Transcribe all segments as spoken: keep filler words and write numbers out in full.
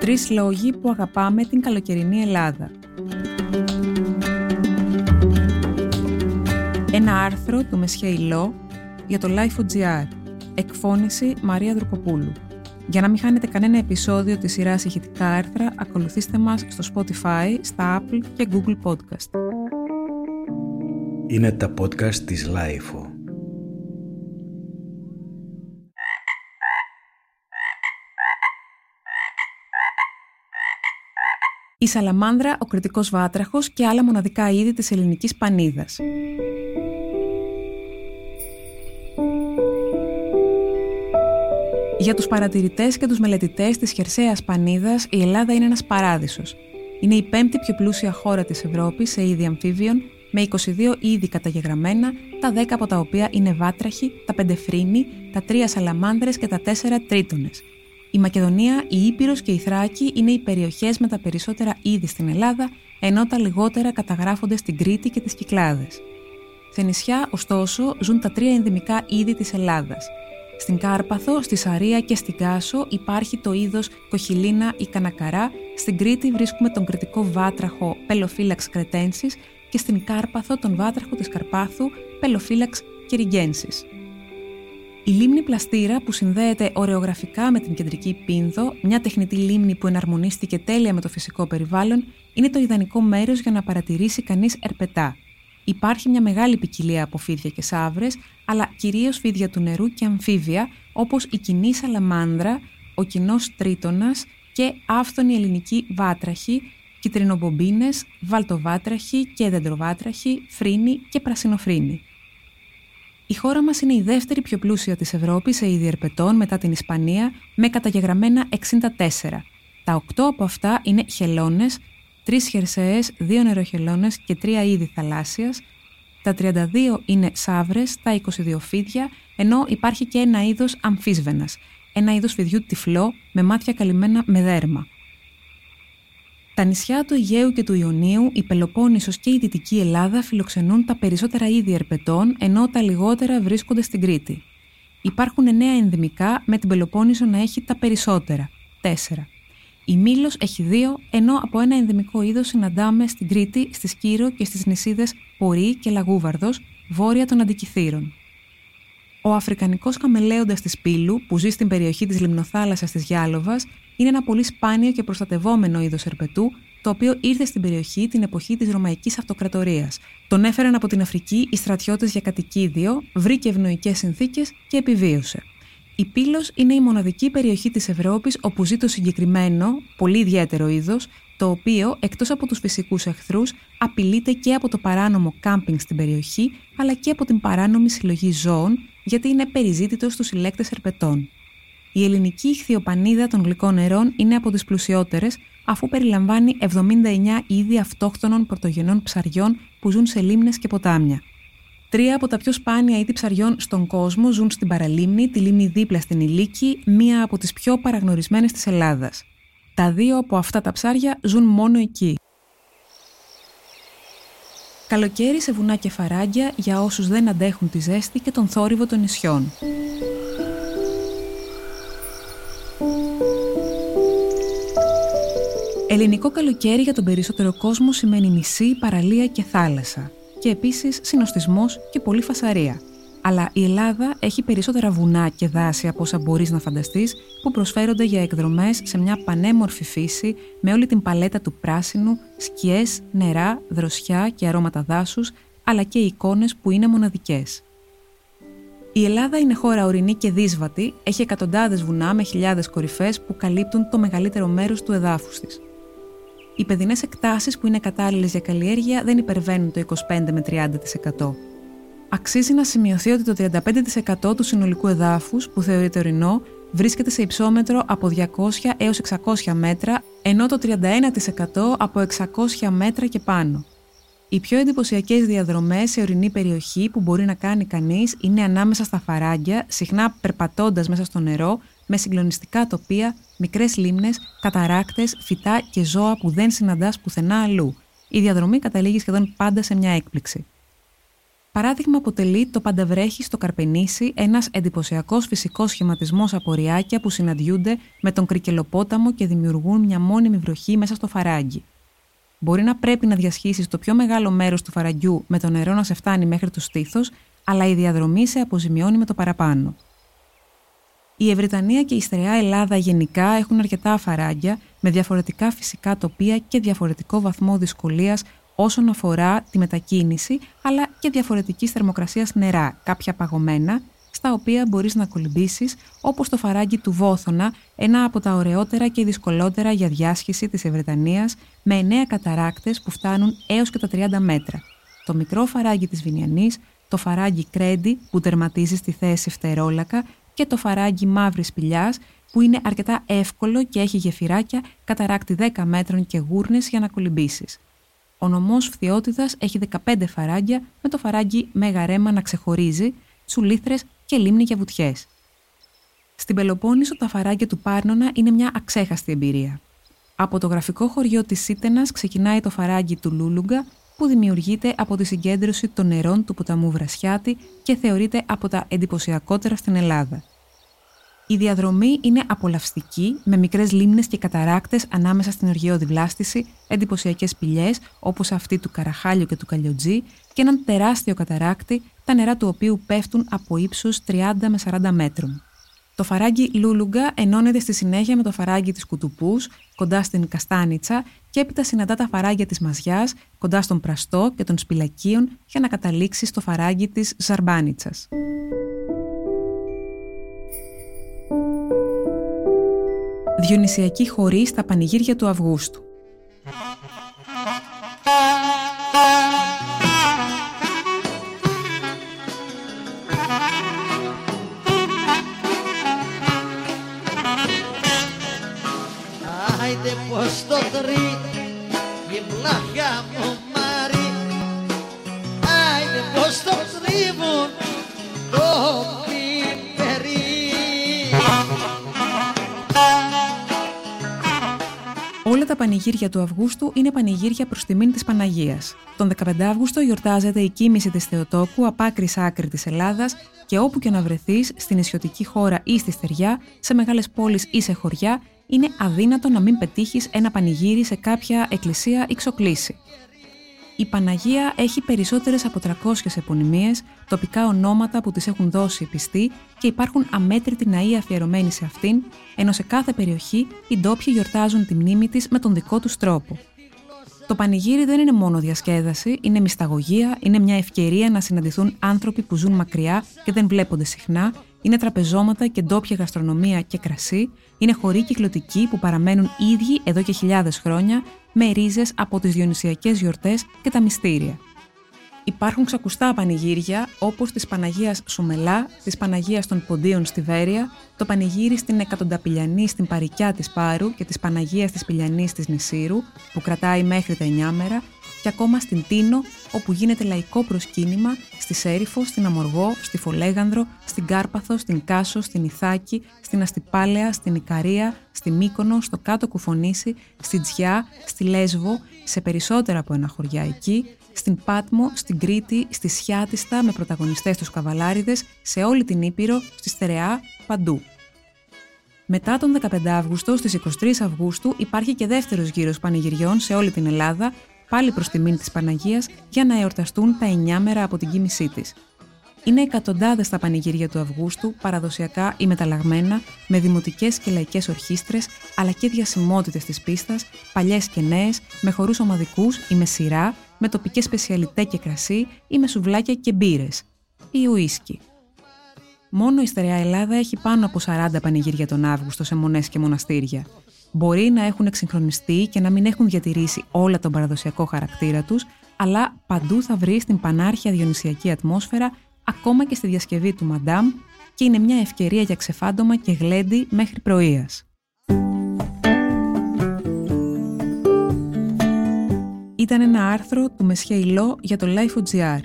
Τρεις λόγοι που αγαπάμε την καλοκαιρινή Ελλάδα. Ένα άρθρο του Μεσχέ Υλό για το Lifo.gr. Εκφώνηση Μαρία Δροκοπούλου. Για να μην χάνετε κανένα επεισόδιο της σειράς ηχητικά άρθρα, ακολουθήστε μας στο Spotify, στα Apple και Google Podcast. Είναι τα podcast της Lifo. Η σαλαμάνδρα, ο κρητικός βάτραχος και άλλα μοναδικά είδη της ελληνικής πανίδας. Για τους παρατηρητές και τους μελετητές της χερσαίας πανίδας, η Ελλάδα είναι ένας παράδεισος. Είναι η πέμπτη πιο πλούσια χώρα της Ευρώπης σε είδη αμφίβιων, με είκοσι δύο είδη καταγεγραμμένα, τα δέκα από τα οποία είναι βάτραχοι, τα πέντε φρύνοι, τα τρία σαλαμάνδρες και τα τέσσερα τρίτονες. Η Μακεδονία, η Ήπειρος και η Θράκη είναι οι περιοχές με τα περισσότερα είδη στην Ελλάδα, ενώ τα λιγότερα καταγράφονται στην Κρήτη και τις Κυκλάδες. Σε νησιά, ωστόσο, ζουν τα τρία ενδημικά είδη της Ελλάδας. Στην Κάρπαθο, στη Σαρία και στην Κάσο υπάρχει το είδος κοχυλίνα ή κανακαρά, στην Κρήτη βρίσκουμε τον κρητικό βάτραχο Πελοφύλαξ κρετένσης και στην Κάρπαθο τον βάτραχο της Καρπάθου Πελοφύλαξ κερυγγένσης. Η λίμνη Πλαστήρα, που συνδέεται ορεογραφικά με την κεντρική Πίνδο, μια τεχνητή λίμνη που εναρμονίστηκε τέλεια με το φυσικό περιβάλλον, είναι το ιδανικό μέρος για να παρατηρήσει κανείς ερπετά. Υπάρχει μια μεγάλη ποικιλία από φίδια και σαύρες, αλλά κυρίως φίδια του νερού και αμφίβια, όπως η κοινή σαλαμάνδρα, ο κοινός τρίτονας και άφθονη ελληνική βάτραχη, κυτρινομπομπίνες, βαλτοβάτραχη και δεντροβάτραχη, φρύνη και πρασινοφρύνη. Η χώρα μας είναι η δεύτερη πιο πλούσια της Ευρώπης σε είδη ερπετών μετά την Ισπανία, με καταγεγραμμένα εξήντα τέσσερα. Τα οκτώ από αυτά είναι χελώνες, τρεις χερσαίες, δύο νεροχελώνες και τρία είδη θαλάσσιας. Τα τριάντα δύο είναι σαύρες, τα είκοσι δύο φίδια, ενώ υπάρχει και ένα είδος αμφίσβενας, ένα είδος φιδιού τυφλό με μάτια καλυμμένα με δέρμα. Τα νησιά του Αιγαίου και του Ιωνίου, η Πελοπόννησος και η Δυτική Ελλάδα φιλοξενούν τα περισσότερα είδη ερπετών, ενώ τα λιγότερα βρίσκονται στην Κρήτη. Υπάρχουν εννέα ενδημικά, με την Πελοπόννησο να έχει τα περισσότερα, τέσσερα. Η Μήλος έχει δύο, ενώ από ένα ενδημικό είδος συναντάμε στην Κρήτη, στη Σκύρο και στις νησίδες Πορή και Λαγούβαρδος, βόρεια των Αντικιθύρων. Ο αφρικανικός καμελέοντας της Πύλου, που ζει στην περιοχή της λιμνοθάλασσας της Γιάλοβας, είναι ένα πολύ σπάνιο και προστατευόμενο είδος ερπετού, το οποίο ήρθε στην περιοχή την εποχή της Ρωμαϊκής Αυτοκρατορίας. Τον έφεραν από την Αφρική οι στρατιώτες για κατοικίδιο, βρήκε ευνοϊκές συνθήκες και επιβίωσε. Η Πύλος είναι η μοναδική περιοχή της Ευρώπης όπου ζει το συγκεκριμένο, πολύ ιδιαίτερο είδος, το οποίο, εκτός από τους φυσικούς εχθρούς, απειλείται και από το παράνομο κάμπινγκ στην περιοχή, αλλά και από την παράνομη συλλογή ζώων, γιατί είναι περιζήτητος στους συλλέκτες ερπετών. Η ελληνική ιχθυοπανίδα των γλυκών νερών είναι από τις πλουσιότερες, αφού περιλαμβάνει εβδομήντα εννέα είδη αυτόχθονων πρωτογενών ψαριών που ζουν σε λίμνες και ποτάμια. Τρία από τα πιο σπάνια είδη ψαριών στον κόσμο ζουν στην παραλίμνη, τη λίμνη δίπλα στην Ηλίκη, μία από τις πιο παραγνωρισμένες της Ελλάδας. Τα δύο από αυτά τα ψάρια ζουν μόνο εκεί. Καλοκαίρι σε βουνά και φαράγγια για όσους δεν αντέχουν τη ζέστη και τον θόρυβο των νησιών. Ελληνικό καλοκαίρι για τον περισσότερο κόσμο σημαίνει νησί, παραλία και θάλασσα. Και επίσης συνοστισμός και πολλή φασαρία. Αλλά η Ελλάδα έχει περισσότερα βουνά και δάση από όσα μπορείς να φανταστείς, που προσφέρονται για εκδρομές σε μια πανέμορφη φύση με όλη την παλέτα του πράσινου, σκιές, νερά, δροσιά και αρώματα δάσους, αλλά και εικόνες που είναι μοναδικές. Η Ελλάδα είναι χώρα ορεινή και δύσβατη, έχει εκατοντάδες βουνά με χιλιάδες κορυφές που καλύπτουν το μεγαλύτερο μέρος του εδάφους της. Οι παιδινές εκτάσεις που είναι κατάλληλες για καλλιέργεια δεν υπερβαίνουν το είκοσι πέντε με τριάντα τοις εκατό. Αξίζει να σημειωθεί ότι το τριάντα πέντε τοις εκατό του συνολικού εδάφους, που θεωρείται ορεινό, βρίσκεται σε υψόμετρο από διακόσια έως εξακόσια μέτρα, ενώ το τριάντα ένα τοις εκατό από εξακόσια μέτρα και πάνω. Οι πιο εντυπωσιακές διαδρομές σε ορεινή περιοχή που μπορεί να κάνει κανείς είναι ανάμεσα στα φαράγγια, συχνά περπατώντας μέσα στο νερό, με συγκλονιστικά τοπία, μικρές λίμνες, καταράκτες, φυτά και ζώα που δεν συναντάς πουθενά αλλού. Η διαδρομή καταλήγει σχεδόν πάντα σε μια έκπληξη. Παράδειγμα αποτελεί το Πανταβρέχει στο Καρπενίσι, ένας εντυπωσιακός φυσικός σχηματισμός από ριάκια που συναντιούνται με τον Κρικελοπόταμο και δημιουργούν μια μόνιμη βροχή μέσα στο φαράγγι. Μπορεί να πρέπει να διασχίσεις το πιο μεγάλο μέρος του φαραγγιού με το νερό να σε φτάνει μέχρι το στήθος, αλλά η διαδρομή σε αποζημιώνει με το παραπάνω. Η Ευρυτανία και η Στερεά Ελλάδα γενικά έχουν αρκετά φαράγγια με διαφορετικά φυσικά τοπία και διαφορετικό βαθμό δυσκολίας όσον αφορά τη μετακίνηση, αλλά και διαφορετικής θερμοκρασίας νερά, κάποια παγωμένα, στα οποία μπορείς να κολυμπήσεις, όπως το φαράγγι του Βόθωνα, ένα από τα ωραιότερα και δυσκολότερα για διάσχιση της Ευρυτανίας, με εννέα καταράκτες που φτάνουν έως και τα τριάντα μέτρα. Το μικρό φαράγγι της Βινιανής, το φαράγγι Κρέντι που τερματίζει στη θέση Φτερόλακα και το φαράγγι Μαύρης Σπηλιάς, που είναι αρκετά εύκολο και έχει γεφυράκια, καταράκτη δέκα μέτρων και γούρνες για να κολυμπήσεις. Ο νομός Φθιώτιδας έχει δεκαπέντε φαράγγια, με το φαράγγι Μεγαρέμα να ξεχωρίζει, τσουλήθρες και λίμνη για βουτιές. Στην Πελοπόννησο τα φαράγγια του Πάρνονα είναι μια αξέχαστη εμπειρία. Από το γραφικό χωριό της Σίτενας ξεκινάει το φαράγγι του Λούλουγκα, που δημιουργείται από τη συγκέντρωση των νερών του ποταμού Βρασιάτη και θεωρείται από τα εντυπωσιακότερα στην Ελλάδα. Η διαδρομή είναι απολαυστική, με μικρές λίμνες και καταράκτες ανάμεσα στην οργιώδη βλάστηση, εντυπωσιακές πηλιές όπως αυτή του Καραχάλιο και του Καλλιοτζή και έναν τεράστιο καταράκτη, τα νερά του οποίου πέφτουν από ύψους τριάντα με σαράντα μέτρων. Το φαράγγι Λούλουγκα ενώνεται στη συνέχεια με το φαράγγι της Κουτουπούς, κοντά στην Καστάνιτσα, και έπειτα συναντά τα φαράγγια της Μαζιάς, κοντά στον Πραστό και των Σπυλακίων, για να καταλήξει στο φαράγγι της Ζαρμπάνιτσας. Διονυσιακή χορή στα πανηγύρια του Αυγούστου. Άιντε πως το τρί, η βλάχα μου Μάρη, άιντε πως το τρίβουν το πιπερί. Όλα τα πανηγύρια του Αυγούστου είναι πανηγύρια προς τιμήν της Παναγίας. Τον δεκαπέντε Αυγούστου γιορτάζεται η κοίμηση της Θεοτόκου απ' άκρη σ' άκρη της Ελλάδας και όπου και να βρεθείς, στην νησιωτική χώρα ή στη στεριά, σε μεγάλες πόλεις ή σε χωριά, είναι αδύνατο να μην πετύχεις ένα πανηγύρι σε κάποια εκκλησία ή ξοκλήση. Η Παναγία έχει περισσότερες από τριακόσιες επωνυμίες, τοπικά ονόματα που τις έχουν δώσει οι πιστοί και υπάρχουν αμέτρητοι ναοί αφιερωμένοι σε αυτήν, ενώ σε κάθε περιοχή οι ντόπιοι γιορτάζουν τη μνήμη της με τον δικό τους τρόπο. Το πανηγύρι δεν είναι μόνο διασκέδαση, είναι μυσταγωγία, είναι μια ευκαιρία να συναντηθούν άνθρωποι που ζουν μακριά και δεν βλέπονται συχνά, είναι τραπεζώματα και ντόπια γαστρονομία και κρασί, είναι χοροί κυκλωτικοί που παραμένουν ίδιοι εδώ και χιλιάδες χρόνια, με ρίζες από τις διονυσιακές γιορτές και τα μυστήρια. Υπάρχουν ξακουστά πανηγύρια όπως της Παναγίας Σουμελά, της Παναγίας των Ποντίων στη Βέρεια, το πανηγύρι στην Εκατονταπηλιανή στην Παρικιά της Πάρου και της Παναγίας της Πηλιανής της Νησίρου, που κρατάει μέχρι τα εννιά μέρα, και ακόμα στην Τίνο, όπου γίνεται λαϊκό προσκύνημα, στη Σέριφο, στην Αμοργό, στη Φολέγανδρο, στην Κάρπαθο, στην Κάσο, στην Ιθάκη, στην Αστυπάλαια, στην Ικαρία, στη Μύκονο, στο Κάτω Κουφονήσι, στην Τζιά, στη Λέσβο, σε περισσότερα από ένα χωριά εκεί, στην Πάτμο, στην Κρήτη, στη Σιάτιστα με πρωταγωνιστές τους Καβαλάριδες, σε όλη την Ήπειρο, στη Στερεά, παντού. Μετά τον δεκαπέντε Αυγούστου, στις είκοσι τρεις Αυγούστου υπάρχει και δεύτερος γύρος πανηγυριών σε όλη την Ελλάδα, πάλι προς τιμήν της Παναγίας, για να εορταστούν τα εννιά μέρα από την κοίμησή της. Είναι εκατοντάδες τα πανηγύρια του Αυγούστου, παραδοσιακά ή μεταλλαγμένα, με δημοτικές και λαϊκές ορχήστρες, αλλά και διασημότητες της πίστας, παλιές και νέες, με χορούς ομαδικούς ή με σειρά, με τοπικές σπεσιαλιτέ και κρασί ή με σουβλάκια και μπύρες ή ουίσκι. Μόνο η Στερεά Ελλάδα έχει πάνω από σαράντα πανηγύρια τον Αύγουστο σε μονές και μοναστήρια. Μπορεί να έχουν εξυγχρονιστεί και να μην έχουν διατηρήσει όλα τον παραδοσιακό χαρακτήρα τους, αλλά παντού θα βρεις την πανάρχια διονυσιακή ατμόσφαιρα, ακόμα και στη διασκευή του Μαντάμ, και είναι μια ευκαιρία για ξεφάντωμα και γλέντι μέχρι πρωίας. Ήταν ένα άρθρο του M. Hulot για το Lifo.gr.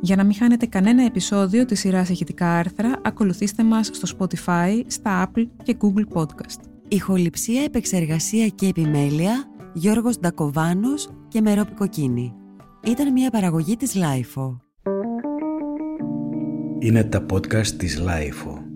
Για να μην χάνετε κανένα επεισόδιο της σειράς ηχητικά άρθρα, ακολουθήστε μας στο Spotify, στα Apple και Google Podcast. Ηχοληψία, επεξεργασία και επιμέλεια, Γιώργος Ντακοβάνος και Μερόπη Κοκκίνη. Ήταν μια παραγωγή της Lifo. Είναι τα podcast της Lifo.